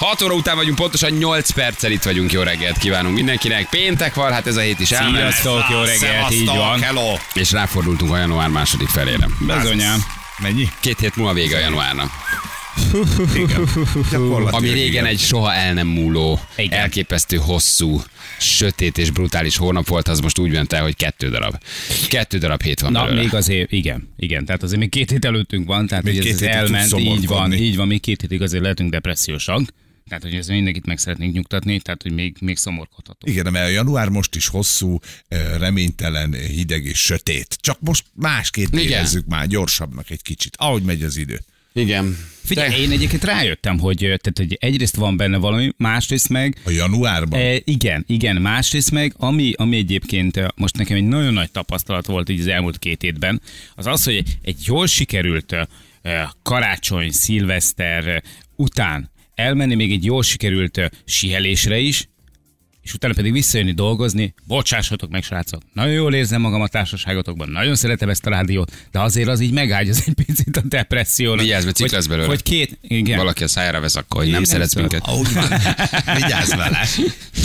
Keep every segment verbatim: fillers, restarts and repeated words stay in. hat óra után vagyunk, pontosan nyolc perccel itt vagyunk. Jó reggelt kívánunk mindenkinek. Péntek van, hát ez a hét is elment. Sziasztok, jó reggelt, így van. Hello. És ráfordultunk a január második felére. Bezonyám. Mennyi? Két hét múlva vége a januárnak. Ami régen egy soha el nem múló, igen, elképesztő hosszú, sötét és brutális hónap volt, az most úgy ment el, hogy kettő darab. Kettő darab hét van. Na, belőle. Még azért, igen, igen, tehát azért még két hét előttünk van, tehát még hogy ez elment, így van, így van, még két hétig azért lehetünk depressziósak. Tehát, hogy ezt mindenkit meg szeretnénk nyugtatni, tehát, hogy még, még szomorkodhatunk. Igen, mert a január most is hosszú, reménytelen, hideg és sötét. Csak most másképp érezzük már, gyorsabbnak egy kicsit, ahogy megy az idő. Igen. Figyelj, de... én egyébként rájöttem, hogy, tehát, hogy egyrészt van benne valami, másrészt meg... A januárban? E, igen, igen, másrészt meg, ami, ami egyébként most nekem egy nagyon nagy tapasztalat volt így az elmúlt két hétben, az az, hogy egy jól sikerült karácsony, szilveszter után elmenni még egy jól sikerült sihelésre is, és utána pedig visszajönni dolgozni. Bocsássatok meg, srácok, nagyon jól érzem magam a társaságotokban, nagyon szeretem ezt a rádiót, de azért az így megágyaz egy picit a depressziónak. Vigyázz, mert ciklasz belőle. Hogy két, igen. Valaki a szájára vesz, akkor, hogy én nem szeretsz minket. Ahogy van. Vigyázz, Balázs.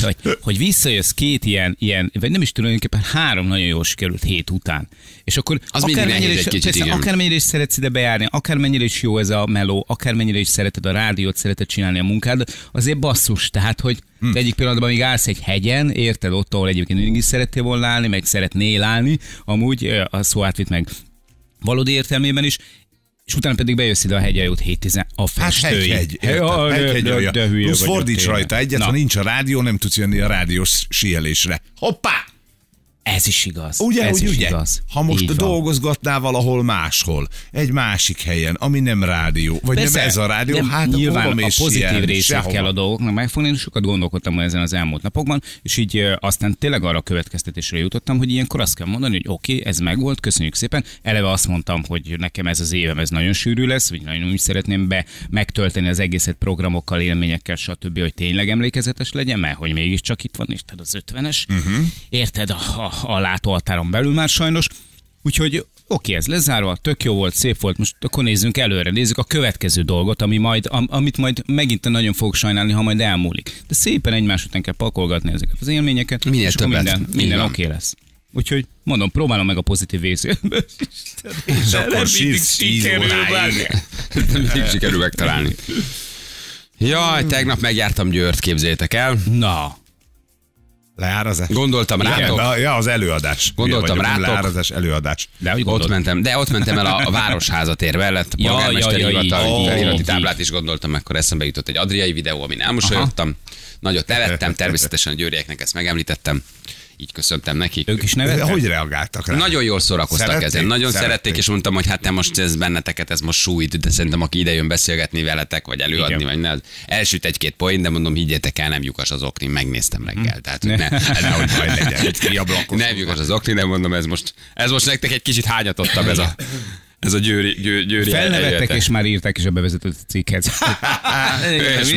Hogy, hogy visszajössz két ilyen, ilyen, vagy nem is tulajdonképpen három nagyon jól sikerült hét után. És akkor akármennyire is, akár is szeretsz ide bejárni, akármennyire is jó ez a meló, akármennyire is szereted a rádiót, szereted csinálni a munkád, azért basszus, tehát, hogy hmm. egyik pillanatban még állsz egy hegyen, érted, ott, ahol egyébként mindig is szerettél volna állni, meg szeretnél állni, amúgy a szó átvitt meg valódi értelmében is, és utána pedig bejössz ide a hegyajút héttizen a festői. Hát hegy, hegy, ja, hegy, de, de, de hülye. Plusz fordíts rajta egyet, ha nincs a rádió, nem tudsz jönni a rádiós síelésre. Hoppá! Ez is igaz. Ugye, ez is ugye? Igaz. Ha most dolgozgatnál valahol máshol, egy másik helyen, ami nem rádió, vagy persze, nem ez a rádió, hát nyilván a pozitív részét sehova kell a dolgoknak megfogni. Én sokat gondolkodtam ezen az elmúlt napokban, és így aztán tényleg arra következtetésre jutottam, hogy ilyenkor azt kell mondani, hogy oké, okay, ez megvolt, köszönjük szépen. Eleve azt mondtam, hogy nekem ez az évem, ez nagyon sűrű lesz, vagy nagyon úgy szeretném be megtölteni az egészet programokkal, élményekkel, stb., hogy tényleg emlékezetes legyen, mert hogy mégiscsak itt van, és tehát az ötvenes. Uh-huh. Érted, a a látóaltáron belül már sajnos. Úgyhogy oké, ez lezárva, tök jó volt, szép volt, most akkor nézzünk előre, nézzük a következő dolgot, ami majd, am, amit majd megint nagyon fogok sajnálni, ha majd elmúlik. De szépen egymás után kell pakolgatni ezeket az élményeket, minél és többet, minden, minden oké lesz. Úgyhogy mondom, próbálom meg a pozitív részét. És akkor sírsz tíz óráig. Mindig sikerül megtalálni. Jaj, tegnap megjártam Győrt, képzeljétek el. Na, leárazás. Gondoltam rátok. Igen, ja, az előadás. Gondoltam vagyok, rátok. Leárazás, előadás. De ott gondolt? mentem, de ott mentem el a, a Városháza tér mellett, a polgármesteri ja, ja, hivatal, oh, felirati táblát is gondoltam, akkor eszembe jutott egy Adriai videó, amin elmosolyodtam. Nagyot nevettem, természetesen a győrieknek ezt megemlítettem. Így köszöntem nekik. Ők is nevettek? Hogy reagáltak rá? Nagyon jól szórakoztak szerették? ezen. Nagyon szerették. szerették, és mondtam, hogy hát te most ez benneteket, ez most súlyt, de szerintem aki idejön beszélgetni veletek, vagy előadni, igen, vagy ne. Elsüt egy-két poén, de mondom, higgyétek el, nem lyukas az okni, megnéztem reggel. Tehát, hogy ne, ez nehogy baj legyen. Nem lyukas az okni, nem mondom, ez most, ez most nektek egy kicsit hányatottabb ez a... Ez a győri, győ, győri felnevettek, és már írták is a bevezetőt a cikkhez. És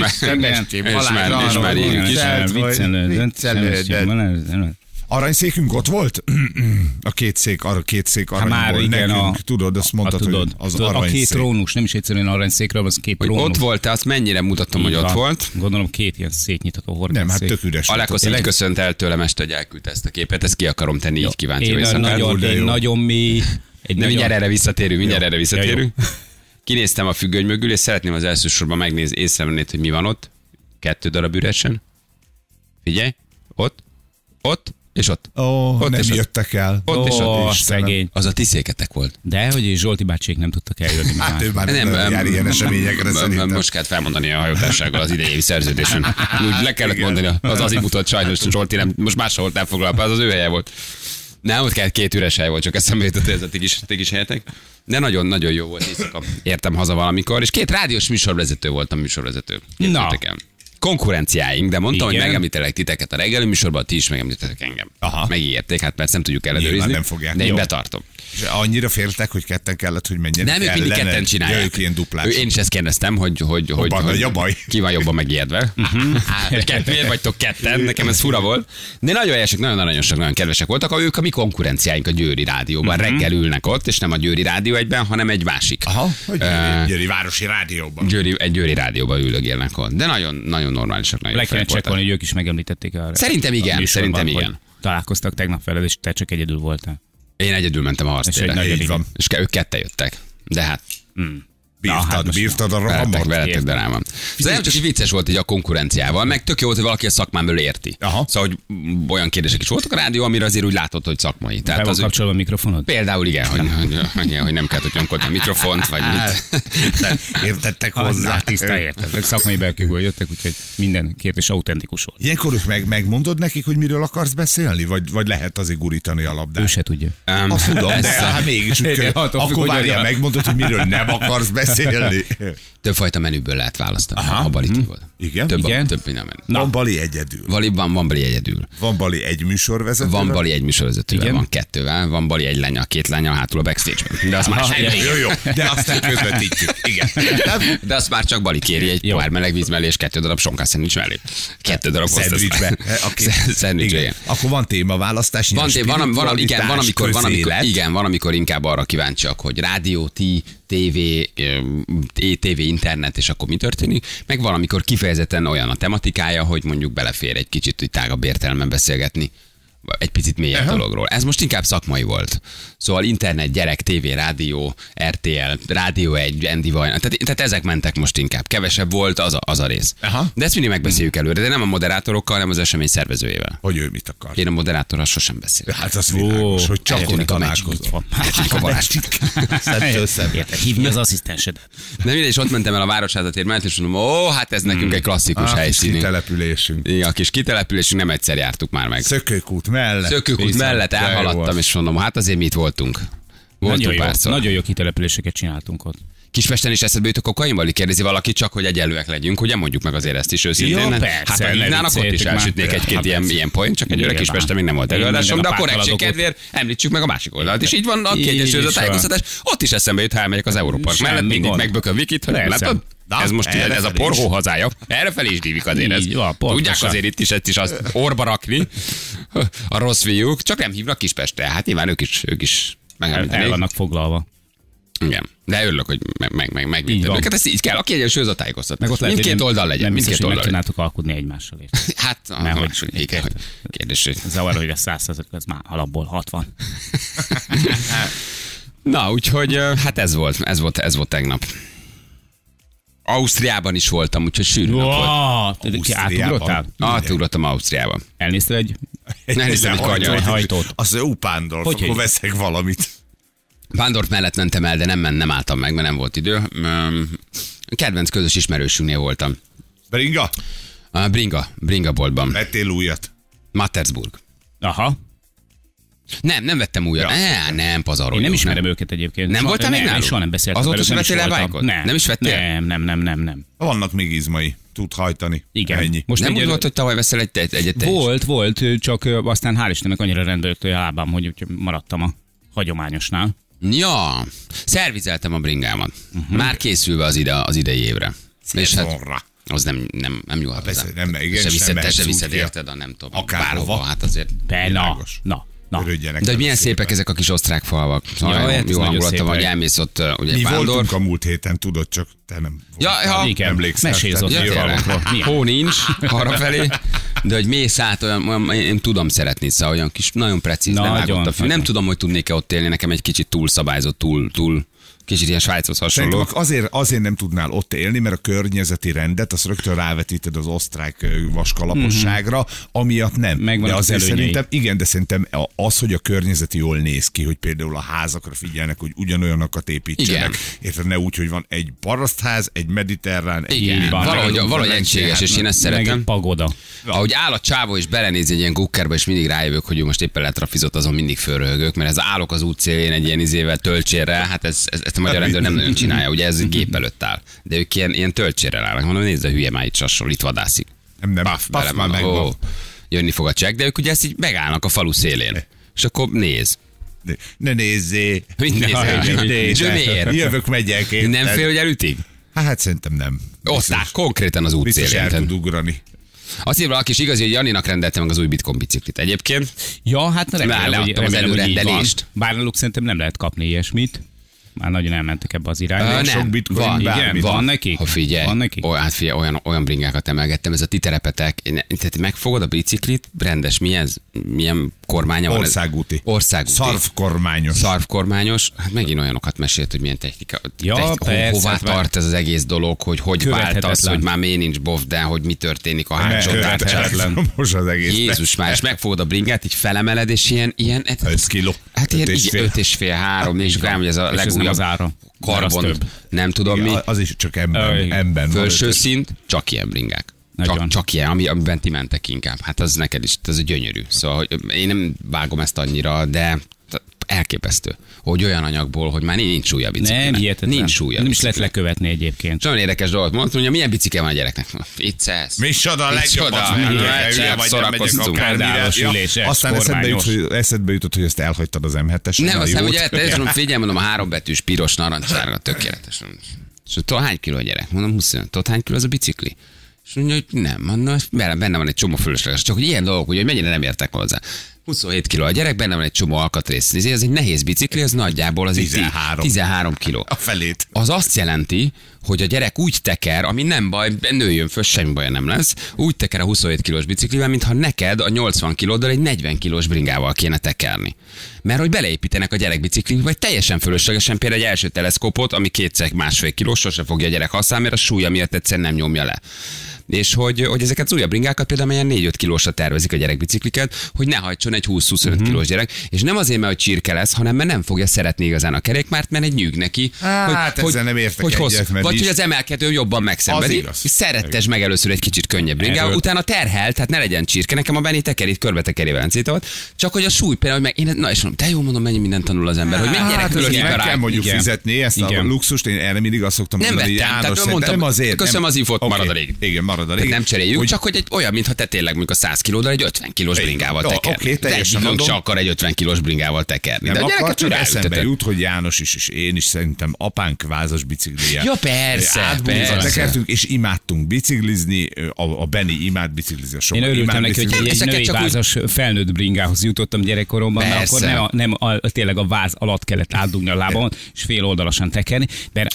már írjuk is. Viccelő. Aranyszékünk ott volt? A két szék, a két szék aranyból nekünk, a, tudod, azt mondtad, a, a, tudod, hogy az tudod, aranyszék. A két trónus, nem is egyszerűen aranyszékről, az két trónus. Ott volt, te azt mennyire mutattam, hogy ott volt. Gondolom két ilyen széknyitató horgánszék. Nem, hát tök üres. A Lekosz így köszönt el tőlem este, hogy elküldte ezt a képet, ezt ki akarom tenni, így kíváncsi vagyok. Nagyon mély. Egy nem, mindjárt erre visszatérünk, mindjárt erre visszatérünk. Ja, kinéztem a függöny mögül, és szeretném az első sorban megnézni, észrevennéd, hogy mi van ott. Kettő darab üresen. Figyelj, ott, ott és ott. Ó, oh, nem és jöttek el. Ott oh, és ott, szegény. Az a ti széketek volt. De, hogy és Zsolti bácsék nem tudtak eljönni. Hát ő már nem jár ilyen eseményekre szerintem. Most kellett felmondani a hajótársággal az idejévi szerződésen. Úgy le kellett mondani, az azért mutat sajnos, Zsolti nem, most máshol nem foglalkoz, az az ő helye volt. Nem, ott kell, két üres hely volt, csak eszembe jutott ez a ti kis, kis helyetek. De nagyon-nagyon jó volt éjszaka. Értem haza valamikor, és két rádiós műsorvezető voltam, műsorvezető. Két Na. Téteken. Konkurenciáink, de mondtam, igen, hogy megemlítelek titeket a reggeli műsorban, ti is megemlítetek engem. Aha. Megígérték, hát mert nem tudjuk ellenőrizni, nem fogják. De én jó. betartom. És annyira féltek, hogy ketten kellett, hogy menjenek el. Nem, ők mindig ketten csinálják. Ja, ők ilyen duplás. Én is ezt kérdeztem, hogy, hogy, hogy, hogy ki van jobban megijedve. Miért vagytok ketten? Nekem ez fura volt. De nagyon helyesek, nagyon aranyosak, nagyon kedvesek voltak. Ők a mi konkurenciáink a Győri Rádióban. Reggel ülnek ott, és nem a Győri Rádió egyben, hanem egy másik. Aha, Győri Városi Rádióban. Egy Győri Rádióban ülögélnek ott. De nagyon normálisak, nagyon fel voltak. Csekkolni, hogy ők is megemlítették arra. Szerintem igen, szerintem igen. Találkoztak tegnap veled, és te csak egyedül voltál. Én egyedül mentem a harctérre. És ők ketten jöttek. De hát... Mm. Bírtad, Na, hát bírtad a rohamot. Veletek drámám. Szóval nem csak így vicces volt így a konkurenciával, meg tök jó volt, hogy valaki a szakmámból érti. Aha. Szóval, hogy olyan kérdések is voltak a rádió, amire azért úgy látott, hogy szakmai. Tehát az kapcsolva a mikrofonod? Például igen, hogy, hogy, hogy nem kell, hogy nyomkodni a mikrofont, vagy mit. Értettek hozzá. Tisztán értettek. Szakmai belkőből jöttek, úgyhogy minden kérdés autentikus volt. Ilyenkor ők meg, megmondod nekik, hogy miről akarsz beszélni? Vagy, vagy lehet azért gurítani a labdát? Ő se tudja. Um, Azt tudom, de hát mégis. Akkor várjál, megmondod, hogy miről nem akarsz beszélni. Szélni. Többfajta menüből lehet választani. Aha. A balit volt. Igen? Több, igen. Több minden menü. Na. Van bali egyedül. Bali, van, van bali egyedül. Van bali egy műsorvezetővel. Van bali egy műsorvezetővel, igen. Van kettővel. Van bali egy lánya, két lánya hátul a backstage-ben. De azt már sem. Jó, jó. De aztán közvetítjük. Igen. De azt már csak bali kéri egy pohár meleg víz mellé, és kettő darab sonkás szendvics mellé. Kettő darab szendvicsbe. Szendvicsbe, igen. Akkor van témaválasztás. Van, van, van, igen, van, amikor, van, amikor, igen, van, amikor inkább arra kíváncsiak, hogy rádió, ti, tévé, té vé, internet, és akkor mi történik. Meg valamikor kifejezetten olyan a tematikája, hogy mondjuk belefér egy kicsit úgy tágabb értelemben beszélgetni egy picit mélyebb Aha. dologról. Ez most inkább szakmai volt. Szóval internet, gyerek, tévé, rádió, er té el, Rádió egy, Andy Vajna, tehát, tehát ezek mentek most inkább. Kevesebb volt az a, az a rész. Aha. De ezt mindig megbeszéljük előre, de nem a moderátorokkal, hanem az esemény szervezőjével. Hogy ő mit akar? Én a moderátorral sosem beszélek. Hát az világos, hogy csak akkor találkozom. Értjük a Balázsit. Hívni az asszisztensedet. De mindegy, és ott mentem el a Városházatért mellett, és mondom, ó, hát ez nekünk egy klasszikus helyszín. Kitelepülésünk. A kis kitelepülésünk, nem egyszer jártuk már meg. Szökőkút mellett. Szökőkút mellett elhaladtam, és mondom, hát azért mit voltunk. Voltunk nagyon jó, nagyon jó kitelepüléseket csináltunk ott. Kispesten is eszedbe jut a kokainval, kérdezi valaki csak, hogy egyenlőek legyünk, ugye mondjuk meg azért ezt is őszintén. Jó, persze, hát mindnának ott is elsütnék egy-két ilyen, ilyen point, csak egy öreg Kispesten még nem volt előadásom, de a korrektség kedvéért említsük meg a másik oldalt. És így van a kiegyensúlyozott a tájékoztatás, ott is eszembe jut, ha elmegyek az Európark mellett, mindig megbök a Wikit, hogy látod? Na, ez most ilyen, ez a porhó is. Hazája. Errefelé is dívik azért ez. Jó, tudják azért itt is, ezt is azt orba rakni. A rossz fiúk, csak nem hívnak Kispestre. Hát nyilván ők is, ők is megemlítenék. El vannak foglalva. Igen. De örülök, hogy meg meg meg őket. Ez így kell, aki egyensúlyozott tájékoztatás. Mindkét oldal legyen. Nem biztos, hogy meg tudnátok alkudni egymással. Hát, kérdés. Zavar, hogy a száz százalék, ez már alapból hatvan. Na, úgyhogy hát ez volt. Ez volt, ez volt tegnap. Ausztriában is voltam, úgyhogy sűrű nap volt. Átugrottál? Átugrottam Ausztriában. Elnéztél egy... Elnéztem egy kanyarhajtót. Az jó Pándorf, hogy akkor veszek valamit. Pándorf mellett mentem el, de nem, men, nem álltam meg, mert nem volt idő. Kedvenc közös ismerősünknél voltam. Bringa? A Bringa, Bringa boltban. Vettél újat? Mattersburg. Aha. Nem, nem vettem újra. Ja. Nem, pazaroljuk. Én nem ismerem nem. őket egyébként. Nem voltam még náluk? Soha nem beszéltem velük. Azóta sem vettél el bájkot? Nem. Nem is vettél? Nem, nem, nem, nem, nem. Vannak még izmai. Tud hajtani. Igen. Ennyi. Most nem úgy volt, hogy tavaly veszel egy egyet. Volt, volt, csak aztán hál' Istennek annyira rendőrt a lábám, hogy maradtam a hagyományosnál. Ja, szervizeltem a Bringámat. Uh-huh. Már készülve az, ide, az idei évre. Szépen az nem nem nem jó hozzá. Nem, igen, sem viszed érted, nem tudom. Bárhova, hát azért. Na, na. Na, de hogy milyen szépek ezek a kis osztrák falvak. Szóval ja, jó hangulata van, hogy elmész ott, ugye mi Vándor. Voltunk a múlt héten, tudod, csak te nem voltál. Ja, ha emlékszel. Mesélsz ott a hó nincs, arrafelé. De hogy mész át, olyan, olyan, én tudom szeretni, szóval olyan kis, nagyon precíz, Na, nem vágott a fű. Nem tudom, hogy tudnék-e ott élni, nekem egy kicsit túl szabályzott, túl, túl. Kicsit ilyen Svájchoz hasonló. Azért, azért nem tudnál ott élni, mert a környezeti rendet azt rögtön rávetíted az osztrák vaskalaposságra, amiatt nem. Megvan de az azért szerintem, igen, de szerintem az, hogy a környezet jól néz ki, hogy például a házakra figyelnek, hogy ugyanolyanokat építsenek. Érted, ne úgy, hogy van egy parasztház, egy mediterrán, egy igen, valahogy, valahogy egységes, és én ezt szeretem. Meg pagoda. Ahogy áll a csávó és belenéz egy ilyen kukkerba, és mindig rájövök, hogy most éppen letrafizott, azon mindig fölröhögök, mert ez állok az út szélén egy ilyen izével töltsérre, hát ez, ez, ezt a magyar rendőr nem nagyon csinálja, ugye ez gép előtt áll. De ők ilyen, ilyen töltsérrel állnak, mondom, nézd a hülye már itt sassol, itt vadászik. Nem, nem, paf, paf, már meg van. Jönni fog a csekk, de ők ugye ezt így megállnak a falu szélén. És akkor néz. Ne nézzé. Mit nézzél? Jövök, megyek. Nem fél, hogy elütik? Hát szerintem nem. Ott áll, konkrétan az út szélén. El tud ugrani. Azt írva, aki is igazi, hogy Janinak rendeltem meg az új Bitcoin biciklit egyébként. Ja, hát na, remélem, leadtam remélem, az előrendelést. Bár náluk szerintem nem lehet kapni ilyesmit. Már nagyon elmentek ebbe az irányba. Ö, nem, bitcoin, van, igen, van nekik. Ha figyelj, van nekik? Ó, hát figyelj, olyan, olyan bringákat emelgettem, ez a ti terepetek. Tehát megfogod a biciklit, rendes, mi ez? Milyen kormánya van? Országúti. Országúti. Szarvkormányos. Szarvkormányos. Hát megint olyanokat mesélt, hogy milyen technika. Ja, technika persze, hová hát tart ez az egész dolog, hogy hogy váltasz, hogy már mély nincs bofdán, hogy mi történik a hátsó tárcsán. Most az egész. Jézus már, és megfogod a bringát, így felemeled, és ilyen... ilyen öt kiló. Hát ilyen öt és fél, három, és rám, hogy ez a legújabb az ára. Karbon, nem tudom igen, mi. Az is csak ember. ember Fölső szint, csak ilyen bringák. Csak, csak ilyen, ami, amiben ti mentek inkább. Hát az neked is, ez gyönyörű. Szóval hogy én nem vágom ezt annyira, de elképesztő, hogy olyan anyagból, hogy már nincs súlya biciklinek. Nem, hihetetlen. Nincs súlya. Nem is lehet lekövetni egyébként. Nagyon érdekes dolgot mondtam, mondja, milyen bicike van a gyereknek? Vicces. Mi soda a legjobb az, szórakoztunk. Aztán eszedbe jut, hogy eszedbe jutott, hogy ezt elhagytad az M hetes. Nem, aztán ugye elhagytad, figyelj, mondom, a hárombetűs, piros, narancsárga, tökéletes. És tudod, hány kiló a gyerek? Mondom, huszonöt. Tudod, hány kiló az a bicikli? És mondja, hogy nem, mondom, benne van egy csomó fölösleges. Csak hogy ilyen dolgok, hogy mennyire nem értek hozzá. huszonhét kiló a gyerek, benne van egy csomó alkatrész. Ez egy nehéz bicikli, az nagyjából az tizenhárom kiló. A felét. Az azt jelenti, hogy a gyerek úgy teker, ami nem baj, nőjön föl, semmi baj nem lesz, úgy teker a huszonhét kilós biciklivel, mintha neked a nyolcvan kilóddal egy negyven kilós bringával kéne tekerni. Mert hogy beleépítenek a gyerek biciklibe, vagy teljesen fölöslegesen, például egy első teleszkópot, ami kétszer másfél kilós, sose fogja a gyerek használni, mert a súlya miatt egyszerűen nem nyomja le. És hogy, hogy ezeket az újabb bringákat például ilyen négy-öt kilósra tervezik a gyerekbicikliket, hogy ne hajtson egy húsz-huszonöt kilós gyerek, és nem azért, mert hogy csirke lesz, hanem mert nem fogja szeretni igazán a kerékpárt, mert egy nyűg neki, Á, hogy, hát hogy, nem értek hogy egyet, hossz, vagy is. Hogy az emelkedő jobban megszenvedi, és szerettes meg először egy kicsit könnyebb bringával, utána terhel, tehát ne legyen csirke, nekem a Benni tekerít, körbe tekeri Vencétot, csak hogy a súly például, meg én, na és mondom, de jó mondom, mennyi mindent tanul az ember, hogy mennyi gyerektől ölik rá. Nem mondjuk fizetni ezt a luxust, én erre mindig azt szoktam mondani, hogy köszönöm az infót, marad a régi. Nem cseréljük, hogy... csak hogy egy olyan, mintha te tényleg mondjuk a száz kilóddal egy ötven kilós bringával tekerni. Oké, teljesen mondom. Se akar egy ötven kilós bringával tekerni. Nem de akar, csak eszembe jut, hogy János is, és én is szerintem apánk vázas bicikliát. Ja persze, átbúzva tekertünk, és imádtunk biciklizni, a, a Benni imád biciklizni, a soha. Én örültem neki, hogy egy, egy női vázas úgy... felnőtt bringához jutottam gyerekkoromban, mert akkor nem, a, nem a, tényleg a váz alatt kellett átdugni a lábamon, és fél oldalasan tekerni, de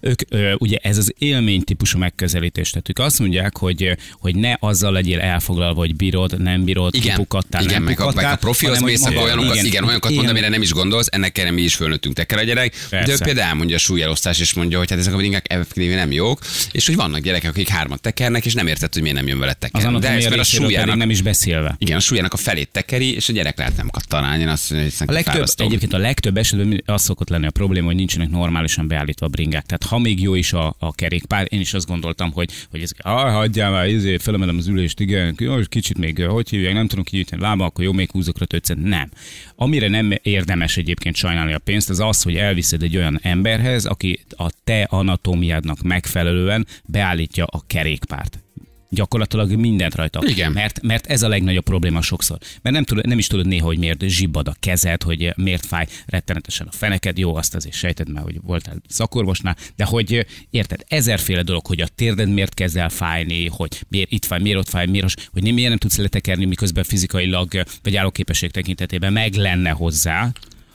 ők ugye ez az élmény típusú megközelítést tettük. Azt mondja, Hogy, hogy ne azzal legyél elfoglalva, hogy bírod, nem bírod, kipukattál, nem meg pukattál. Igen, a profi az mész, akkor olyanokat, igen, igen, olyanokat mondom, amire nem is gondolsz, ennek erre mi is fölnőttünk teker a gyerek. Persze. De ő például mondja a súlyelosztás, és mondja, hogy hát ezek a bringák effektíve nem jók, és hogy vannak gyerekek, akik hármat tekernek, és nem érted, hogy miért nem jön vele tekerni. De ez a súlyának nem is beszélve. Igen, a súlyának a felét tekeri, és a gyerek rá nem kattanálni. Egyébként a legtöbb esetben az szokott lenni a probléma, hogy nincsenek normálisan beállítva a bringák. Tehát ha még jó is a, a kerékpár, én is azt gondoltam, hogy, hogy ez ah, hagyjál már, ezért felemelem az ülést, igen, jó, kicsit még, hogy hívják, nem tudom kinyitni a lába, akkor jó, még húzok rá öt cent. Nem. Amire nem érdemes egyébként sajnálni a pénzt, az az, hogy elviszed egy olyan emberhez, aki a te anatómiádnak megfelelően beállítja a kerékpárt. Gyakorlatilag mindent rajta. Igen. Mert, mert ez a legnagyobb probléma sokszor. Mert nem, tudod, nem is tudod néha, hogy miért zsibbad a kezed, hogy miért fáj rettenetesen a feneked. Jó, azt azért sejted már, hogy voltál szakorvosnál, de hogy érted, ezerféle dolog, hogy a térded miért kezd el fájni, hogy miért itt fáj, miért ott fáj, miért os, hogy miért nem tudsz letekerni, miközben fizikailag vagy állóképesség tekintetében meg lenne hozzá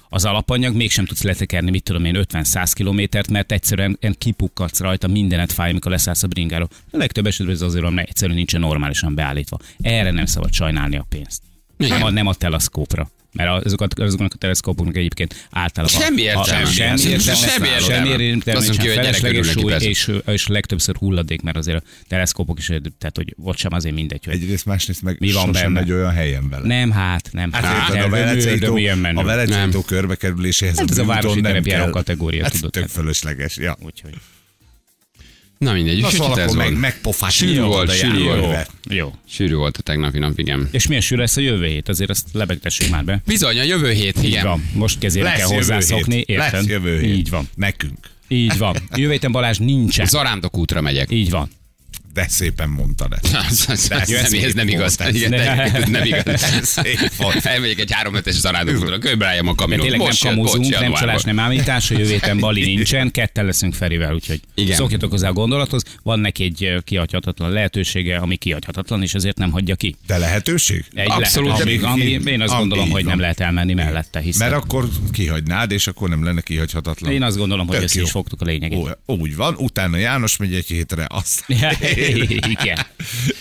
az alapanyag, mégsem tudsz letekerni, mit tudom én, ötven-száz kilométert, mert egyszerűen kipukkadsz rajta, mindenet fáj, amikor leszállsz a bringáról. A legtöbb esetben ez azért, mert egyszerűen nincsen normálisan beállítva. Erre nem szabad sajnálni a pénzt. Nem, nem a teleszkópra. Mert azoknak a teleszkópoknak egyébként általában... Semmi értelme. Semmi értelme. Semmi értelme. Felesleges súly és legtöbbször hulladék, mert azért a teleszkópok is, tehát hogy ott sem azért mindegy, hogy... Egyrészt másrészt meg sosem megy olyan helyen vele. Nem, hát nem. Hát a Velencei-tó körbekerüléséhez a városi terepjáró kategória, tudod. Tök fölösleges. Úgyhogy... Na mindegy, és kicsit ez meg, megpofát, sűrű volt. Sűrű volt. Jó. Sűrű volt a tegnapi nap, igen. És milyen sűrű lesz a jövő hét? Azért azt lebegtessük már be. Bizony, a jövő hét, igen. Így van, most kezdjére kell hozzászokni, érted? Lesz jövő hét. Így van. Nekünk. Így van. Jövő héten Balázs nincsen. Zarándok útra megyek. Így van. De szépen mondtad ezt. Ez nem igaz. Nem igaz. Elmegyek egy három-ötös zarándok útra, köbráljam a kaminót. Tényleg nem kamuzunk, nem csalás, nem ámítás, hogy jövő héten Bali nincsen, ketten leszünk Ferivel, úgyhogy szokjatok hozzá a gondolathoz. Van neki egy kihagyhatatlan lehetősége, ami kihagyhatatlan, és ezért nem hagyja ki. De lehetőség? Abszolút. Én azt gondolom, hogy nem lehet elmenni mellette. Mert akkor kihagynád, és akkor nem lenne kihagyhatatlan. Én azt gondolom, hogy ezt is fogtuk a lényegét. Úgy van, utána János megy egy hétre, azt. Igen.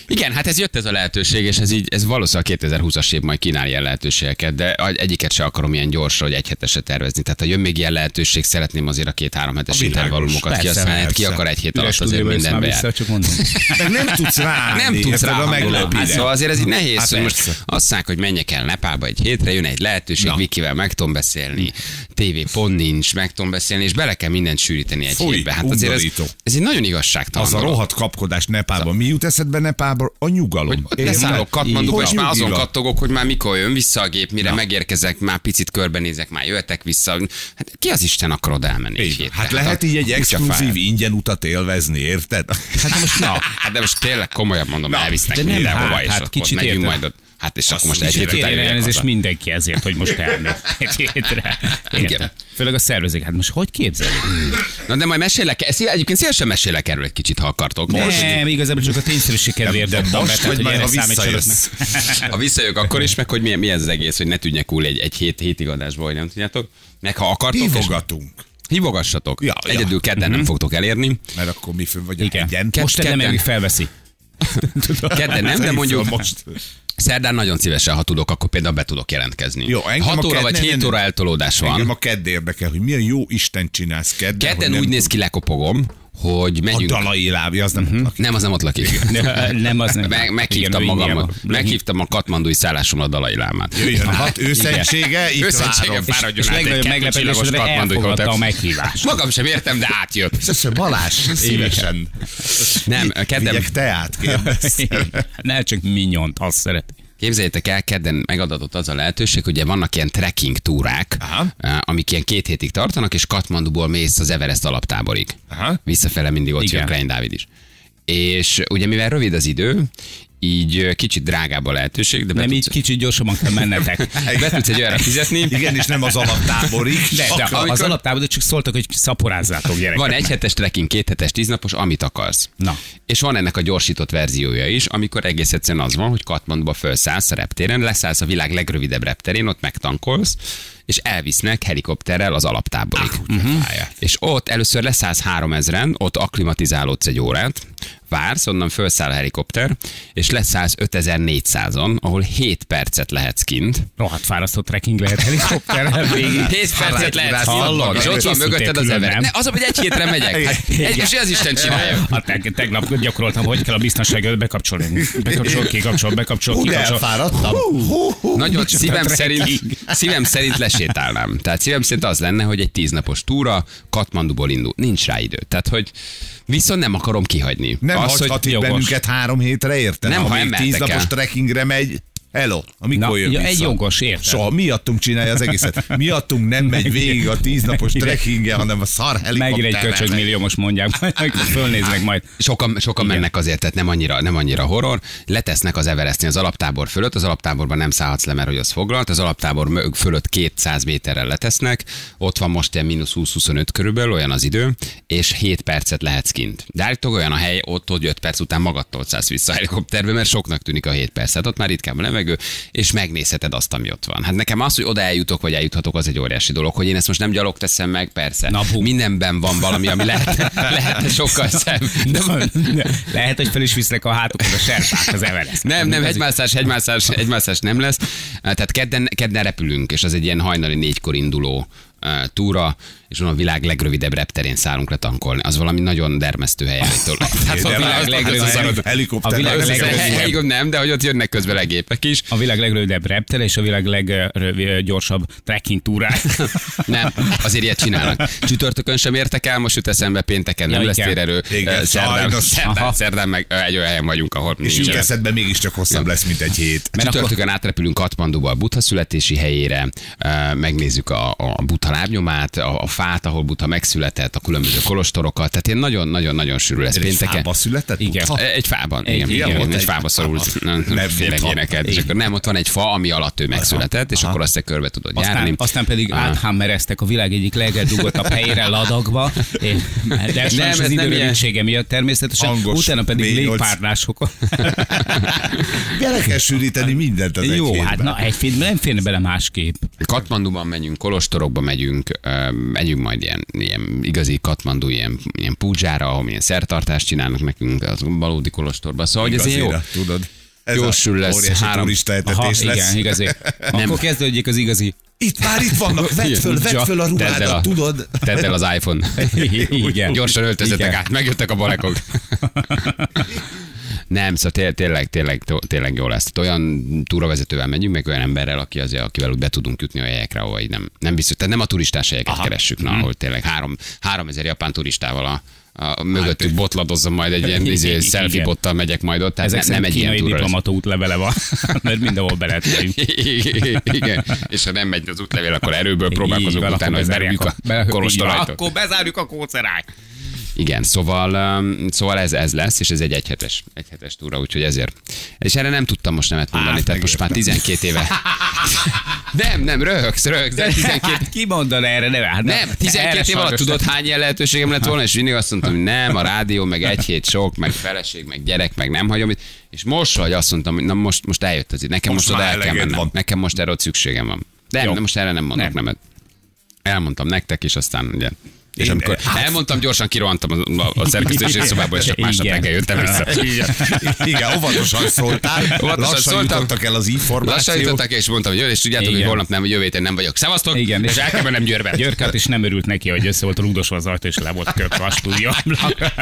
Igen, hát ez jött ez a lehetőség, és ez így, ez valószínűleg kétezer-húszas év majd kínál ilyen lehetőségeket, de egyiket se akarom ilyen gyorsra, hogy egy hetesre tervezni. Tehát ha jön még ilyen lehetőség, szeretném azért a két-három hetes intervallumokat kihasználni. Ki akar egy hét alatt azért mindent bejárni. Nem tudsz rá. Nem tudsz rá a meglepni. Hát szóval azért ez így nehéz, hát hogy most azt szánk, hogy menjek el Nepálba egy hétre, jön egy lehetőség, Vikivel meg tudom beszélni, tévé pont nincs, meg tudom beszélni, és bele kell mindent sűríteni egy hétbe. Hát azért ez, ez egy nagyon igazságtalan. Az a rohadt kapkodás Nepálba. Mi jut eszedbe Nepálba? A nyugalom. Leszállok Katmandúba, és már azon kattogok, hogy már mikor jön vissza a gép, mire na. megérkezek, már picit körbenézek, már jöhetek vissza. Hát ki az Isten akarod elmenni egy hétre? Hát lehet hát így egy exkluzív ingyen utat élvezni, érted? Hát most na. Hát de most tényleg komolyan mondom, na, elvisznek mindenhova, hát, és hát akkor megyünk majd ott. Hát és azt akkor most egy hétre után jövök haza. Mindenki ezért, hogy most elmegy egy hétre. Igen. Főleg a szervezők. Hát most hogy képzeljük? Na de majd mesélek, egyébként szívesen mesélek erről egy kicsit, ha akartok. Most. Nem, igazából csak a tényszerűség kedvéért dobtam. Most, hogy majd ha visszajössz. Ha visszajövök, akkor is, meg hogy mi, mi ez az egész, hogy ne tudjak úl egy, egy hét, hétig adásba, hogy nem tudjátok. Meg ha akartok. Hívogatunk. Hívogassatok. Ja, egyedül ja. kedden uh-huh. nem fogtok elérni. Mert akkor mi fő vagyok egyen. Most kedden meg felveszi. Kedden nem, de mondjuk most. Szerdán nagyon szívesen, ha tudok, akkor például be tudok jelentkezni. Jó, hat óra vagy hét óra eltolódás van. Engem a kedd érdekel, hogy milyen jó Isten csinálsz kedden. Kedden úgy néz ki, lekopogom, hogy megyünk. A dalai lábja, az nem uh-huh. ott lakik. Nem, az nem ott lakik. Nem, az nem. Me- meghívtam igen, magamat. Meghívtam a katmandui szállásomra a dalai lámát. Jöjjön a hat őszentsége, itt várom. Fáradjon és át és egy kettőcsillagos katmandui hotel. A meghívást. Magam sem értem, de átjött. Szóval Balázs, szívesen. Nem, kedden... Vigyek teát, kérdez. Ne csak minyont, azt szeret. Képzeljétek el, kedden megadatott az a lehetőség, hogy ugye vannak ilyen trekking túrák, aha. amik ilyen két hétig tartanak, és Katmanduból mész az Everest alaptáborig. Aha. Visszafele mindig ott jön Klein Dávid is. És ugye mivel rövid az idő, így kicsit drágább a lehetőség. De nem tudsz... így kicsit gyorsabban kell mennetek. Be tudsz egy olyanra fizetni. Igen, és nem az alaptáborig. De, de amikor... az alaptáborig csak szóltak, hogy szaporázzátok gyerekek. Van egy hetes trekking, két hetes, tíz napos, amit akarsz. Na. És van ennek a gyorsított verziója is, amikor egész egyszerűen az van, hogy Katmanduba felszállsz a reptéren, leszállsz a világ legrövidebb repterén, ott megtankolsz, és elvisznek helikopterrel az alaptáborig. Ah, uh-huh. És ott először leszállsz háromezren, ott akklimatizálódsz egy órát, vársz, onnan felszáll a helikopter, és leszállsz ötezer-négyszázon, ahol hét percet lehetsz kint. Rohadt fárasztó trekking lehet helikopterrel végig. hét percet lehetsz kint, és ott van mögötted az ember. Ne, az, hogy egy hétre megyek. Hát, egy, és az Isten csinálja. Hát tegnap gyakoroltam, hogy kell a biztonságot bekapcsolni. Bekapcsol, kikapcsol, bekapcsol, kikapcsol. Nagyon szívem szerint, szívem szerint lesétálnám. Tehát szívem szerint az lenne, hogy egy tíznapos túra Katmanduból indul. Nincs rá idő. Tehát, hogy viszont nem akarom kihagyni. Nem hagyhat itt bennünket három hétre, érted? Nem, ha emeltek el. Tíz napos trekkingre megy, hello, amikor na, jön ja, vissza. Egy jogos, érted. Soha miattunk csinálja az egészet. Miattunk nem megy végig a tíz napos trekkingje, hanem a szar helikopterre. Megint egy köcsögmillió, most mondják, majd fölnéznek majd. Sokan, sokan mennek azért, tehát nem annyira, nem annyira horror. Letesznek az Everestnél az alaptábor fölött, az alaptáborban nem szállhatsz le, mert hogy az foglalt, az alaptábor fölött kétszáz méterrel letesznek, ott van most ilyen mínusz húsz-huszonöt körülbelül, olyan az idő, és hét percet lehetsz kint. De állítólag olyan a hely, ott, hogy öt perc után magadtól szállsz vissza a helikopterbe, mert soknak tűnik a hét perc. Hát ott már ritkában nem levegő, és megnézheted azt, ami ott van. Hát nekem az, hogy oda eljutok, vagy eljuthatok, az egy óriási dolog, hogy én ezt most nem gyalog teszem meg, persze. Na, mindenben van valami, ami lehet, lehet sokkal szebb. De... lehet, hogy fel is visznek a hátukon a serpák az Everest. Nem, nem, hegymászás, hegymászás, hegymászás nem lesz. Tehát kedden, kedden repülünk, és az egy ilyen hajnali négykor induló túra, és van a világ legrövidebb repterén szállunk le tankolni. Az valami nagyon dermesztő hely állítólag. Hát a világ legrövidebb helikopter. Nem, de hogy ott jönnek közben a gépek is. A világ legrövidebb reptere és a világ leggyorsabb trekking túrák. Nem, azért ilyet csinálnak. Csütörtökön sem értek el, most jut eszembe, pénteken nem lesz térerő. Szerdán meg egy olyan helyen vagyunk, ahol nincs. És eszedben mégiscsak hosszabb lesz, mint egy hét. Csütörtökön átrepülünk Katmanduba a Buddha születési helyére, megnézzük a Buddha lábnyomát, a fát, ahol Buddha megszületett, a különböző kolostorokat. Tehát én nagyon-nagyon-nagyon sűrű lesz pénteken. Egy fába született? Igen. Egy fában. Igen, igen, igen, egy fába szorult. Félek éneket. És akkor nem, ott van egy fa, ami alatt ő megszületett, és aha, akkor azt te körbe tudod aztán járni. Aztán pedig aha, áthammereztek a világ egyik legeldugottabb helyére Ladakba. De nem, ez az időrövidsége miatt természetesen. Angos, utána pedig légpárnásokon. Bele kell sűríteni mindent az egy hétben. Jó, hát na egy hétben nem férne bele másképp. Katmanduban megyünk, kolostorokba megyünk, megyünk majd ilyen, ilyen igazi Katmandu, ilyen, ilyen púdzsára, ahol ilyen szertartást csinálnak nekünk az valódi kolostorban. Szóval, igaz, hogy ez igazira, jó. Tudod, ez jósül lesz. Óriási három... turista etetés aha, lesz. Igen, igazi. Akkor kezdődjék az igazi. Itt már itt vannak, vedd föl, vedd föl a ruhádat, a, tudod. Tedd el az iPhone. Igen. Gyorsan öltözöttek át, megjöttek a barakok. Nem, szóval tényleg, tényleg, tényleg jó lesz. Olyan túravezetővel megyünk, meg olyan emberrel, aki azért, akivel úgy be tudunk jutni a helyekre, ahol nem, nem biztos. Tehát nem a turistás helyeket aha, keressük, na, ahol tényleg három, három ezer japán turistával a A mögöttük botladozzom majd egy ilyen izé, selfie bottal megyek majd ott. Ezek nem egy ilyen diplomata útlevele van, mert mindenhol belehetünk. Igen, és ha nem megy az útlevél, akkor erőből próbálkozunk igen, utána, hogy berújjuk a, a kolostorajtot. Akkor bezárjuk a kócerájt. Igen, szóval, szóval ez, ez lesz, és ez egy egyhetes, egyhetes túra, úgyhogy ezért. És erre nem tudtam most nemet mondani, Á, tehát most értem. Már tizenkét éve. Nem, nem, röhögsz, röhögsz. De tizenkét... Hát ki mondaná erre, nem? Hát nem, tizenkét év alatt tudod, hány ilyen lehetőségem lett volna, és mindig azt mondtam, hogy nem, a rádió, meg egy hét sok, meg feleség, meg gyerek, meg nem hagyom itt. És most, hogy azt mondtam, hogy na most, most eljött az itt, nekem most, most oda el kell mennem. Nekem most erre ott szükségem van. De nem, most erre nem mondok nem. nemet. Elmondtam nektek, és aztán ugye... És amikor elmondtam, gyorsan kirohantam a szerkesztőség szobába, és csak másnap reggel jöttem vissza. Igen, igen, óvatosan szóltál, óvatosan lassan szóltam, jutottak el az információt. Lassan jutottak el, és mondtam, hogy jön, és tudjátok, igen, hogy holnap nem, jövő héten nem vagyok. Szevasztok, igen, és el kell mennem Győrbe. Györkát is nem örült neki, hogy össze volt rúgdosva az ajtó, és le volt köpve a stúdió ablak.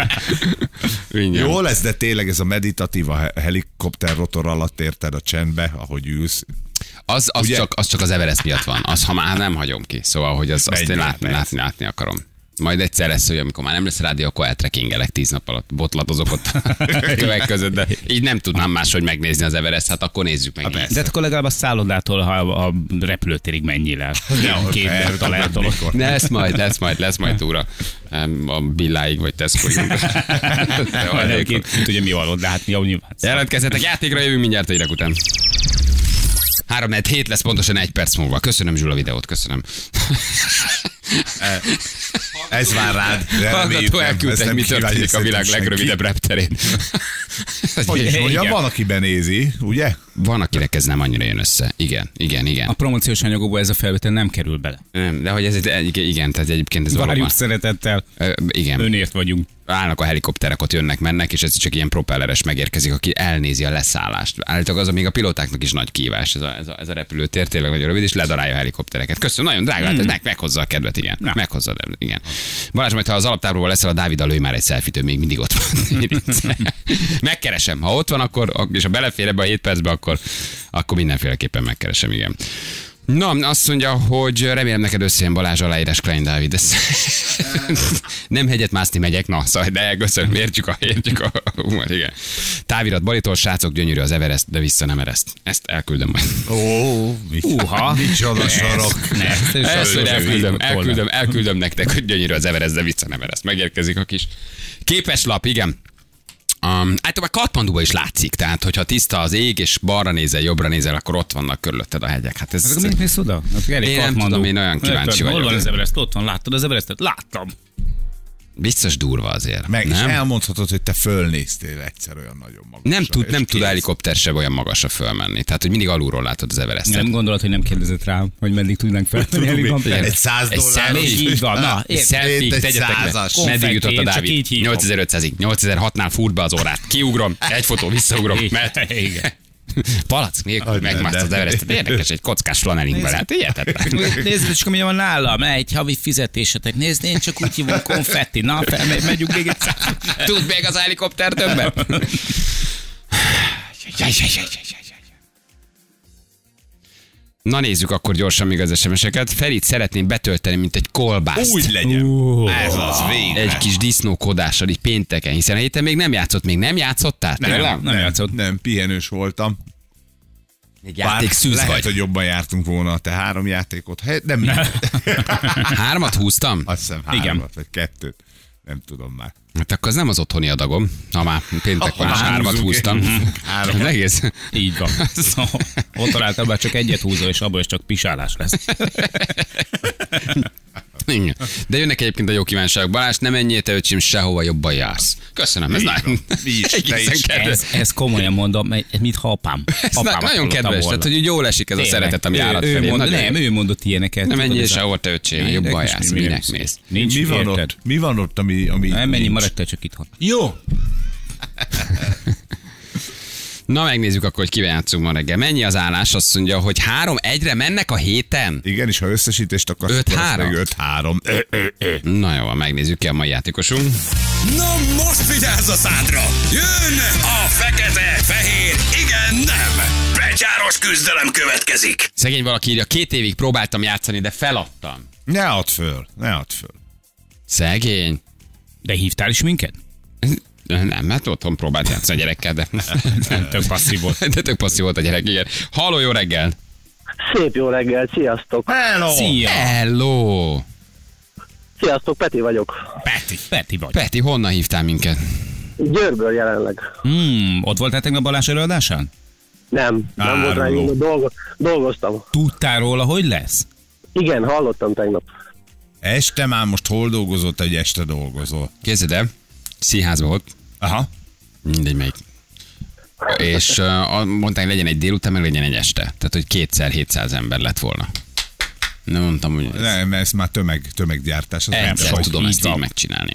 Jó lesz, de tényleg ez a meditatív, a helikopter rotor alatt érted a csendbe, ahogy ülsz. Az, az, csak, az csak az Everest miatt van. Az, ha már nem hagyom ki. Szóval, hogy az, azt én látni, látni, látni akarom. Majd egyszer lesz, hogy amikor már nem lesz rádió, akkor eltrekingelek tíz nap alatt, botlatozok ott a kövek között, de így nem tudnám máshogy megnézni az Everest, hát akkor nézzük meg. De akkor legalább a szállodától a, a repülőtérig mennyi le? Két naptal eltolok. Lesz majd, lesz majd, lesz majd túra. A Billáig vagy Tescoig. Tudja, mi van ott, de hát mi a nyilván. Jelentkezzetek játékra, jövünk mindjárt a hírek után. három negyvenhét lesz pontosan egy perc múlva. Köszönöm, Zsula, videót, köszönöm. Ez vár rád. Hallgató elküldtek, mi történik a világ legrövidebb repterén. Olyan van, aki benézi, ugye? Van, akinek ez nem annyira jön össze. Igen, igen, igen. A promóciós anyagokból ez a felvétel nem kerül bele. Nem, de hogy ez egy, igen, tehát egyébként ez valóban. Várjuk szeretettel. Ö, igen. Önért vagyunk. Állnak a helikopterek, ott jönnek, mennek, és ez csak ilyen propelleres megérkezik, aki elnézi a leszállást. Állítólag az, még a pilótáknak is nagy kihívás, ez a, ez a, ez a repülőtér tényleg nagyon rövid, és ledarálja a helikoptereket. Köszönöm, nagyon drága, hmm. meg, meghozza a kedvet, igen. Na. Meghozza a kedvet, igen. Balázs, majd ha az alaptáblából leszel, a Dáviddal lőj már egy selfie-t, ő még mindig ott van. Megkeresem, ha ott van, akkor, és ha belefér ebbe a hét percbe, akkor, akkor mindenféleképpen megkeresem, igen. Na, azt mondja, hogy remélem neked összejön Balázs, aláírás Klein Dávid. Nem hegyet mászni megyek, na, szóval, de köszönöm, értjük a, értjük a humor, igen. Távirat Balitól, srácok, gyönyörű az Everest, de vissza nem Everest. Ezt elküldöm majd. Ó, uha, micsoda sorok. Ezt elküldöm, elküldöm, elküldöm nektek, hogy gyönyörű az Everest, de vissza nem Everest. Megérkezik a kis képeslap, igen. Um, általában Katmanduba is látszik, tehát hogyha tiszta az ég, és balra nézel, jobbra nézel, akkor ott vannak körülötted a hegyek. Hát ez... Mit mész oda? Én nem tudom, én olyan kíváncsi vagyok. Hol van az Everest? Ott van, láttad az Everestet? Láttam. Biztos durva azért. Meg nem? És elmondhatod, hogy te fölnéztél egyszer olyan nagyon magasra. Nem tud, nem tud helikopter sem olyan magasra fölmenni. Tehát, hogy mindig alulról látod az Everestet. Nem gondolod, hogy nem kérdezett rám, hogy meddig tudnánk feltenni helikoptert? Egy száz dolláros. Így van. Na, egy szelfik, tegyetek meg. Meddig jutott a Dávid? nyolcezer-ötszázig. nyolcezer-hatnál fúrt be az órát. Kiugrom, egy fotó, visszaugrom. Igen. Palack nélkül megmászt az Everestet. Érdekes, egy kockás flanellingben lehet, ilyetetlen. Nézzük, csak mi van nálam, egy havi fizetésetek. Nézd, én csak úgy hívom, konfetti. Na, megyünk még egyszer. Tud még az helikopter többet? Na nézzük akkor gyorsan még az es em es-eket. Ferit szeretném betölteni, mint egy kolbászt. Úgy legyen. Uh, Ez az végre. Egy kis disznókodással így pénteken, hiszen a héten még nem játszott. Még nem játszottál? Nem, nem, nem játszott. Nem, pihenős voltam. Egy játékszűz vagy. Lehet, hogy jobban jártunk volna, te három játékot. Nem, nem. Hármat húztam? Azt hiszem hármat, igen. Vagy kettőt. Nem tudom már. Hát akkor az nem az otthoni adagom. Ha már péntek más hármat húztam. Három. Egész. Így van. Szóval, ott találtam, bár csak egyet húzol, és abból is csak pisálás lesz. De jönnek egyébként a jó kívánságok. Balázs, nem menjél te öcsém, sehova, jobban jársz. Köszönöm, ez nagyon kedves. Ez komolyan mondom, mintha apám. Nagyon kedves, tehát hogy jól esik ez a szeretet, ami állat felé. Nem, ő mondott ilyeneket. Nem menjél sehova te öcsém, jobban jársz, minek mész. Mi van ott, ami... Nem menjél, maradtál csak itthon. Jó. Na, megnézzük akkor, hogy kivel játszunk ma reggel. Mennyi az állás? Azt mondja, hogy három egyre mennek a héten? Igen, és ha összesítést akarsz, öt-három. öt-három. Na jó, megnézzük ki a mai játékosunk. Na most vigyázz a szádra! Jön a fekete, fehér, igen, nem! Becsáros küzdelem következik! Szegény valaki írja, két évig próbáltam játszani, de feladtam. Ne add föl, ne add föl. Szegény. De hívtál is minket? Nem, mert otthon próbált játszani a gyerekkel, de nem, tök passzív volt. De tök passzív volt a gyerek, igen. Halló, jó reggel! Szép jó reggel, sziasztok! Hello! Szia. Hello! Sziasztok, Peti vagyok. Peti, Peti vagy. Peti, honnan hívtál minket? Győrből jelenleg. Hmm, ott voltál tegnap Balázs előadásán? Nem, nem volt rá, dolgo- dolgoztam. Tudtál róla, hogy lesz? Igen, hallottam tegnap. Este már most hol dolgozott, hogy este dolgozol? Kézzed el. Színházban volt. Aha. Mindegy melyik. És uh, mondták, legyen egy délután, meg legyen egy este. Tehát, hogy kétszer hétszáz ember lett volna. Nem mondtam, hogy... Ez... Nem, mert ez már tömeg, tömeggyártás. Az egyszer nem tudom ezt így megcsinálni.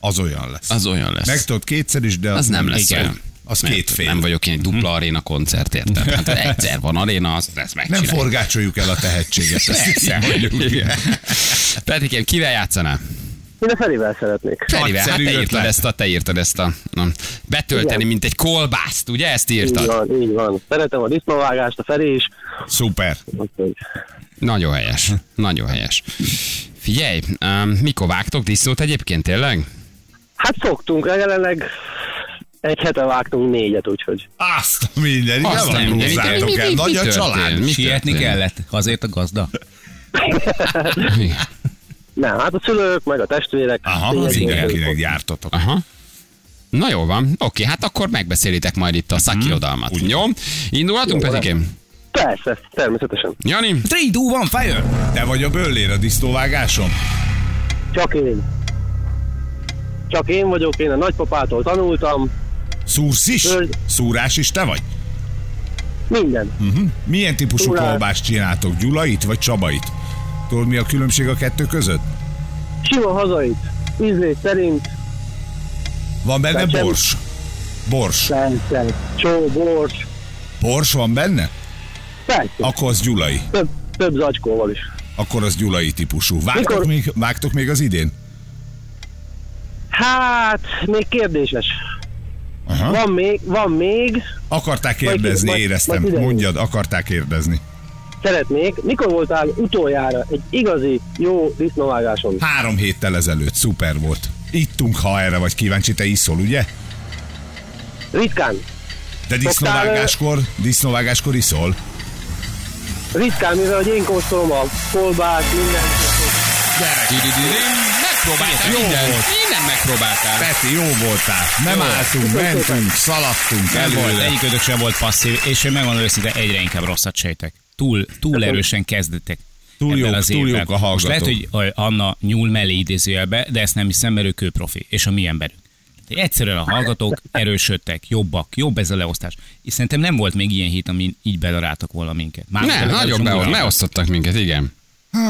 Az olyan lesz. Az olyan lesz. Meg tudod kétszer is, de... Az, az nem lesz olyan. olyan. Az mert két fél. Nem vagyok én egy dupla aréna koncert, érted? Hát egyszer van aréna, azt lesz megcsinálni. Nem forgácsoljuk el a tehetséget. Persze. Petikém, kivel játszanál? Én a Ferivel szeretnék. Ferivel, hát te írtad ezt a, te írtad ezt a... Na, betölteni, igen, mint egy kolbászt, ugye? Ezt írtad? Így van, így van. Szeretem a disznóvágást, a Feri is. Szuper. Nagyon helyes, nagyon helyes. Figyelj, um, mikor vágtok disznót egyébként tényleg? Hát szoktunk, jelenleg egy hete vágtunk négyet, úgyhogy. Azt a minden, nem húzzátok el. Nagy a család. Sietni kellett, azért a gazda. Nem, hát a szülők, meg a testvérek. Aha, mindenkinek gyártotok. Aha. Na jó van, oké, hát akkor megbeszélitek majd itt a szakirodalmat. Mm, jó? Indulhatunk, Petikém? Persze, természetesen. Jani? three, two, one, fire! Te vagy a böllér a disznóvágáson? Csak én. Csak én vagyok, én a nagypapától tanultam. Szúrsz is? Böl... Szúrás is te vagy? Minden. Uh-huh. Milyen típusú Szúrás. Kolbászt csináltok? Gyulait vagy Csabait? Tudod, mi a különbség a kettő között? Sima hazait, ízlés szerint. Van benne Becsen. bors? Bors. Persze, csó, bors. Bors van benne? Persze. Akkor az gyulai. Több, több zacskóval is. Akkor az gyulai típusú. Vágtok, Mikor... még, vágtok még az idén? Hát, még kérdéses. Aha. Van még, van még. Akarták kérdezni, majd, éreztem. Majd Mondjad, akarták kérdezni. Szeretnék. Mikor voltál utoljára egy igazi jó disznóvágáson? Három héttel ezelőtt. Szuper volt. Ittunk, ha erre vagy kíváncsi. Te iszol, ugye? Ritkán. De disznóvágáskor, disznóvágáskor iszol? Ritkán, mivel hogy én kóstolom a kolbát, minden. Megpróbáltál minden. Minden megpróbáltál. Peti, jó voltál. Nem álltunk, mentünk, szaladtunk. Előre. Egyik ötök sem volt passzív, és én megmondom őszinte, egyre inkább rosszat sejtek. Túl, túl erősen kezdetek. túl ebben jók, az túl évben. Jók a hallgatók. Most lehet, hogy Anna nyúl mellé idézőjelbe, de ezt nem hiszem, mert ő kőprofi, és a mi emberünk. Egyszerűen a hallgatók erősödtek, jobbak, jobb ez a leosztás. És szerintem nem volt még ilyen hét, amin így bedaráltak volna minket. Már nem, nagyon beosztottak leosztottak minket, igen.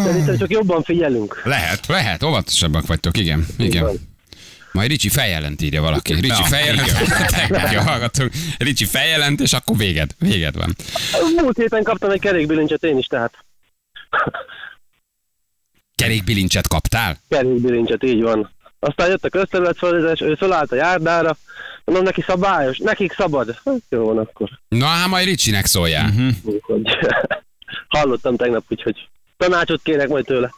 Szerintem csak jobban figyelünk. Lehet, lehet, óvatosabbak vagytok, igen, igen. igen. Majd Ricsi feljelent, írja valaki. Ricsi feljelent, hallgatunk. Ricsi feljelent, és akkor véged, véged van. Múlt héten kaptam egy kerékbilincset én is, tehát. Kerékbilincset kaptál? Kerékbilincset, így van. Aztán jött a közterületfelhőzés, ő fölállt a járdára, mondom, neki szabályos, nekik szabad. Hát, jó van akkor. Na, hát majd Ricsinek szóljál. Uh-huh. Hallottam tegnap, úgyhogy tanácsot kérek majd tőle.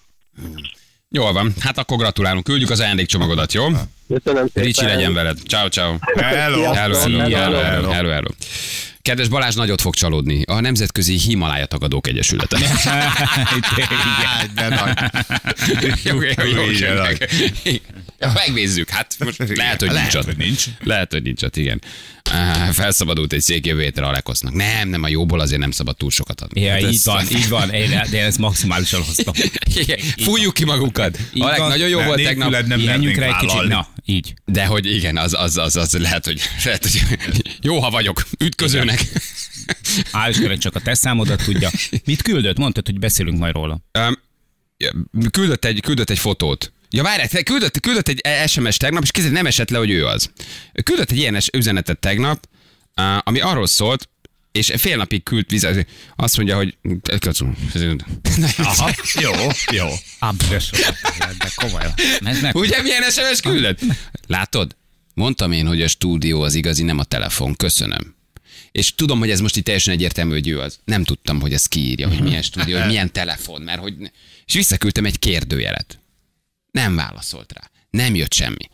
Jól van, hát akkor gratulálunk, küldjük az ajándékcsomagodat, jó? Köszönöm szépen. Ricsi, legyen veled. Ciao, ciao. Hello. Hello, hello, hello, hello. Kedves Balázs nagyot fog csalódni. A Nemzetközi Himalája Tagadók Egyesülete. De nagy. Jó, jó, jó. Megnézzük, hát most lehet, hogy nincs ott. Lehet, hogy nincs ott, igen. Felszabadult egy székjövőjétre a Lekosznak. Nem, nem, a jóból azért nem szabad túl sokat adni. Ja, hát így van, van, így van, én, de én ezt maximálisan hoztam. Fújjuk ki magunkat. Alek, nagyon jó volt tegnap. Ilyenjük rá egy kicsit, na, így. De hogy igen, az, az, az, az lehet, hogy, lehet, hogy jó, ha vagyok, ütközőnek. Álliskeret csak a te számodat tudja. Mit küldött? Mondtad, hogy beszélünk majd róla. Um, küldött, egy, küldött egy fotót. Ja, várj, küldött, küldött egy es em es tegnap, és kézzel nem esett le, hogy ő az. Küldött egy ilyen üzenetet tegnap, ami arról szólt, és fél napig küldt vizet. Azt mondja, hogy... Aha, jó, jó. De komolyan. Ugye milyen es em es küldött? Látod? Mondtam én, hogy a stúdió az igazi, nem a telefon. Köszönöm. És tudom, hogy ez most itt teljesen egyértelmű, hogy ő az. Nem tudtam, hogy ez kiírja, hogy milyen stúdió, hogy milyen telefon. Mert hogy... És visszaküldtem egy kérdőjelet. Nem válaszolt rá. Nem jött semmi.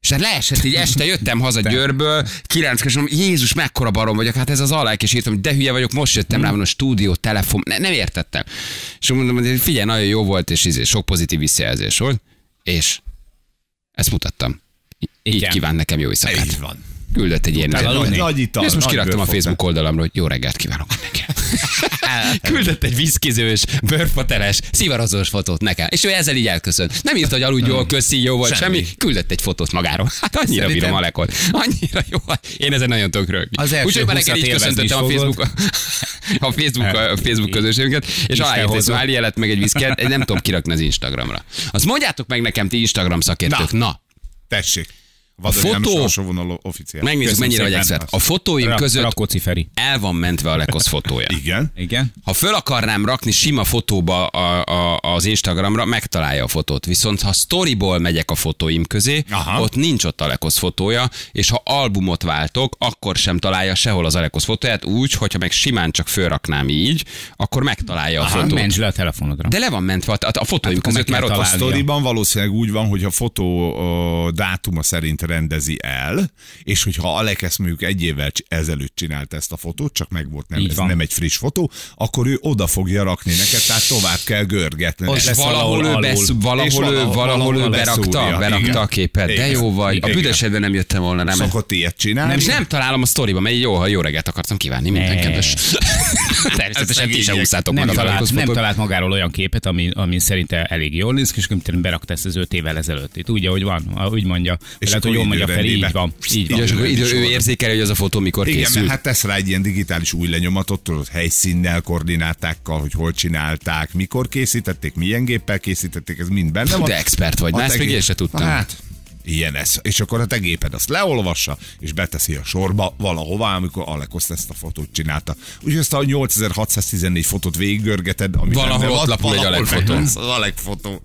És hát leesett, így este jöttem haza Győrből, kilenckor, mondom, Jézus, mekkora barom vagyok, hát ez az alák, és írtam, hogy de hülye vagyok, most jöttem rá, van a stúdió, telefon, ne, nem értettem. És mondom, hogy figyelj, nagyon jó volt, és ízé, sok pozitív visszajelzés volt, és ezt mutattam. Így igen. Kíván nekem jó éjszakát. Így van. Küldött egy ilyen nagyítal. És most kiraktam a Facebook oldalamra, hogy jó reggelt kívánok nekem. Küldött egy vízkizős, bőrfoteles, szivarozós fotót nekem. És ő ezzel így elköszönt. Nem írta, hogy aludj jól, köszi, jó volt, semmi. semmi. Küldött egy fotót magáról. Hát annyira szerintem... bírom a Lekot. Annyira jó. Én ezen nagyon tök rög. Úgyhogy már neked így köszöntöttem a Facebook, a Facebook, a Facebook közösségünket, és aláírta egy smiley jelet, meg egy vízkert, nem tudom kirakni az Instagramra. Azt mondjátok meg nekem, ti Instagram szakértők. Na, Na. tessék. Vadon Jani alsóvonalú officiál. Megnézzük, mennyire vagy expert. A fotóim Ra- között Rákóczi Feri. El van mentve a Lekosz fotója. Igen. Igen. Ha föl akarnám rakni sima fotóba a, a, az Instagramra, megtalálja a fotót. Viszont ha sztoriból megyek a fotóim közé, aha, ott nincs ott a Lekosz fotója, és ha albumot váltok, akkor sem találja sehol az a Lekosz fotóját, úgy, hogyha meg simán csak fölraknám így, akkor megtalálja aha, a fotót. Mentsd le a telefonodra. De le van mentve a, a fotóim hát, között, mert ott a sztoriban valószínűleg úgy van, hogy a fotó a dátuma szerint rendezi el, és hogyha Alek ezt mondjuk egy évvel ezelőtt csinált ezt a fotót, csak meg volt, nem, ez nem egy friss fotó, akkor ő oda fogja rakni neked, tehát tovább kell görgetni. És valahol ő, besz, valahol és valahol, ő, valahol ő berakta, berakta a képet. Igen. De jó vagy. Igen. A büdösedben nem jöttem volna. Nem. Szokott ilyet csinálni. És nem, nem találom a sztoriba, mert jó, ha jó reggelt akartam kívánni minden kedves. Természetesen ti sem úszátok meg. Nem talált magáról olyan képet, ami, ami szerinte elég jól néz, és berakta ezt az öt évvel ezelőtt. Itt úgy, ahogy van, úgy mondja. Jól megy a Feri, így van. Így van. Így, így, ő érzékelje, hogy az a fotó mikor készült. Igen, mert hát tesz rá egy ilyen digitális új lenyomatot, tudod, helyszínnel, koordinátákkal, hogy hol csinálták, mikor készítették, milyen géppel készítették, ez mind benne van. De expert vagy, már ezt még én se tudtam. Hát, ilyen ez. És akkor a te géped azt leolvassa, és beteszi a sorba valahová, amikor Alekosz ezt a fotót csinálta. Úgyhogy ezt a nyolcezer-hatszáztizennégy fotót végiggörgeted, amit valahol ott lapul egy Alek fotó. Alek fotó.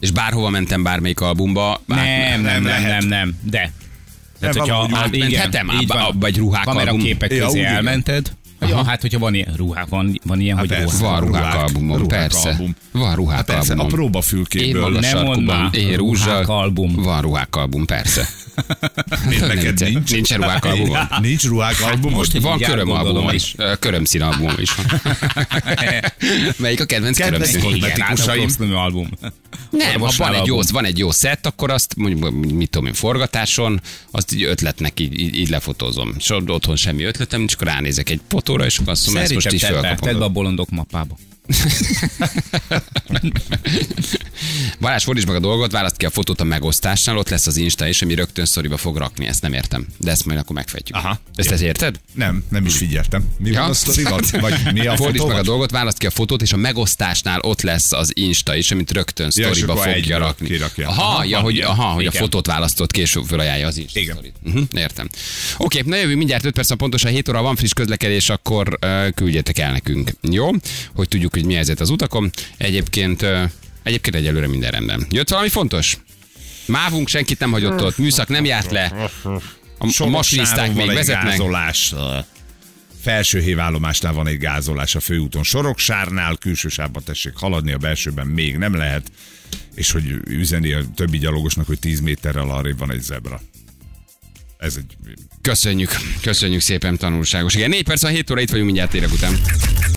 És bárhova mentem bármelyik albumba. Bár... Nem, nem, nem, nem, nem, de. Tehát, de hogyha átmenthetem abba egy ruhák album. Kameraképek közé elmented. Ja, hát, hogyha van ilyen ruhák, van, van ilyen, hát hogy persze, van ruhák albumom, persze. Album. Van ruhák hát persze, albumom. A próbafülkéből a sarkuban. Én ruhák album. Van ruhák album, persze. Neked nincs? Nincs ruhák albumom. Nincs ruhák albumom? Most van köröm albumom is. Köröm szín albumom is. Melyik a kedvenc köröm szín? Kozmetikusaim. Nem, ha van egy jó szett, akkor azt, mit tudom én, forgatáson, azt így ötletnek így lefotózom. És otthon semmi ötletem, csak ránézek egy fotóra, és akkor azt mondom, ezt most is felkapom. Szerintem tedd be a bolondok mappába. Balázs, fordítsd meg a dolgot, válaszd ki a fotót a megosztásnál, ott lesz az Insta is, ami rögtön szoriba fog rakni, ezt nem értem. De ezt majd akkor megfejtjük. Aha. Ezt, ezt érted? Nem, nem is figyeltem. Mi ja? van a sztorival? Vagy mi a fordítsd meg a dolgot, válaszd ki a fotót, és a megosztásnál ott lesz az Insta is, amit rögtön sztoriba ja, fogja rakni. Kirakja. Aha, aha, ja, hogy, aha, hogy a fotót választott, később felajánlja az Insta sztorit. Uh-huh, értem. Oké, okay, na jövünk mindjárt öt perc, pontosan hét óra van, friss közlekedés, akkor uh, küldjetek el nekünk. Jó? Hogy tudjuk, hogy mi helyzet az utakon. Egyébként, uh, egyébként egyelőre minden rendben. Jött valami fontos? Mávunk senkit nem hagyott ott, műszak nem járt le. A, a masliszták még vezetnek. Gázolás. Felsőhévállomásnál van egy gázolás a főúton. Soroksárnál, külső sávban tessék haladni, a belsőben még nem lehet. És hogy üzeni a többi gyalogosnak, hogy tíz méterrel arrébb van egy zebra. Ez egy... Köszönjük, köszönjük szépen, tanulságos. Igen, négy perc, a hét óra, itt vagyunk mindjárt, érek után.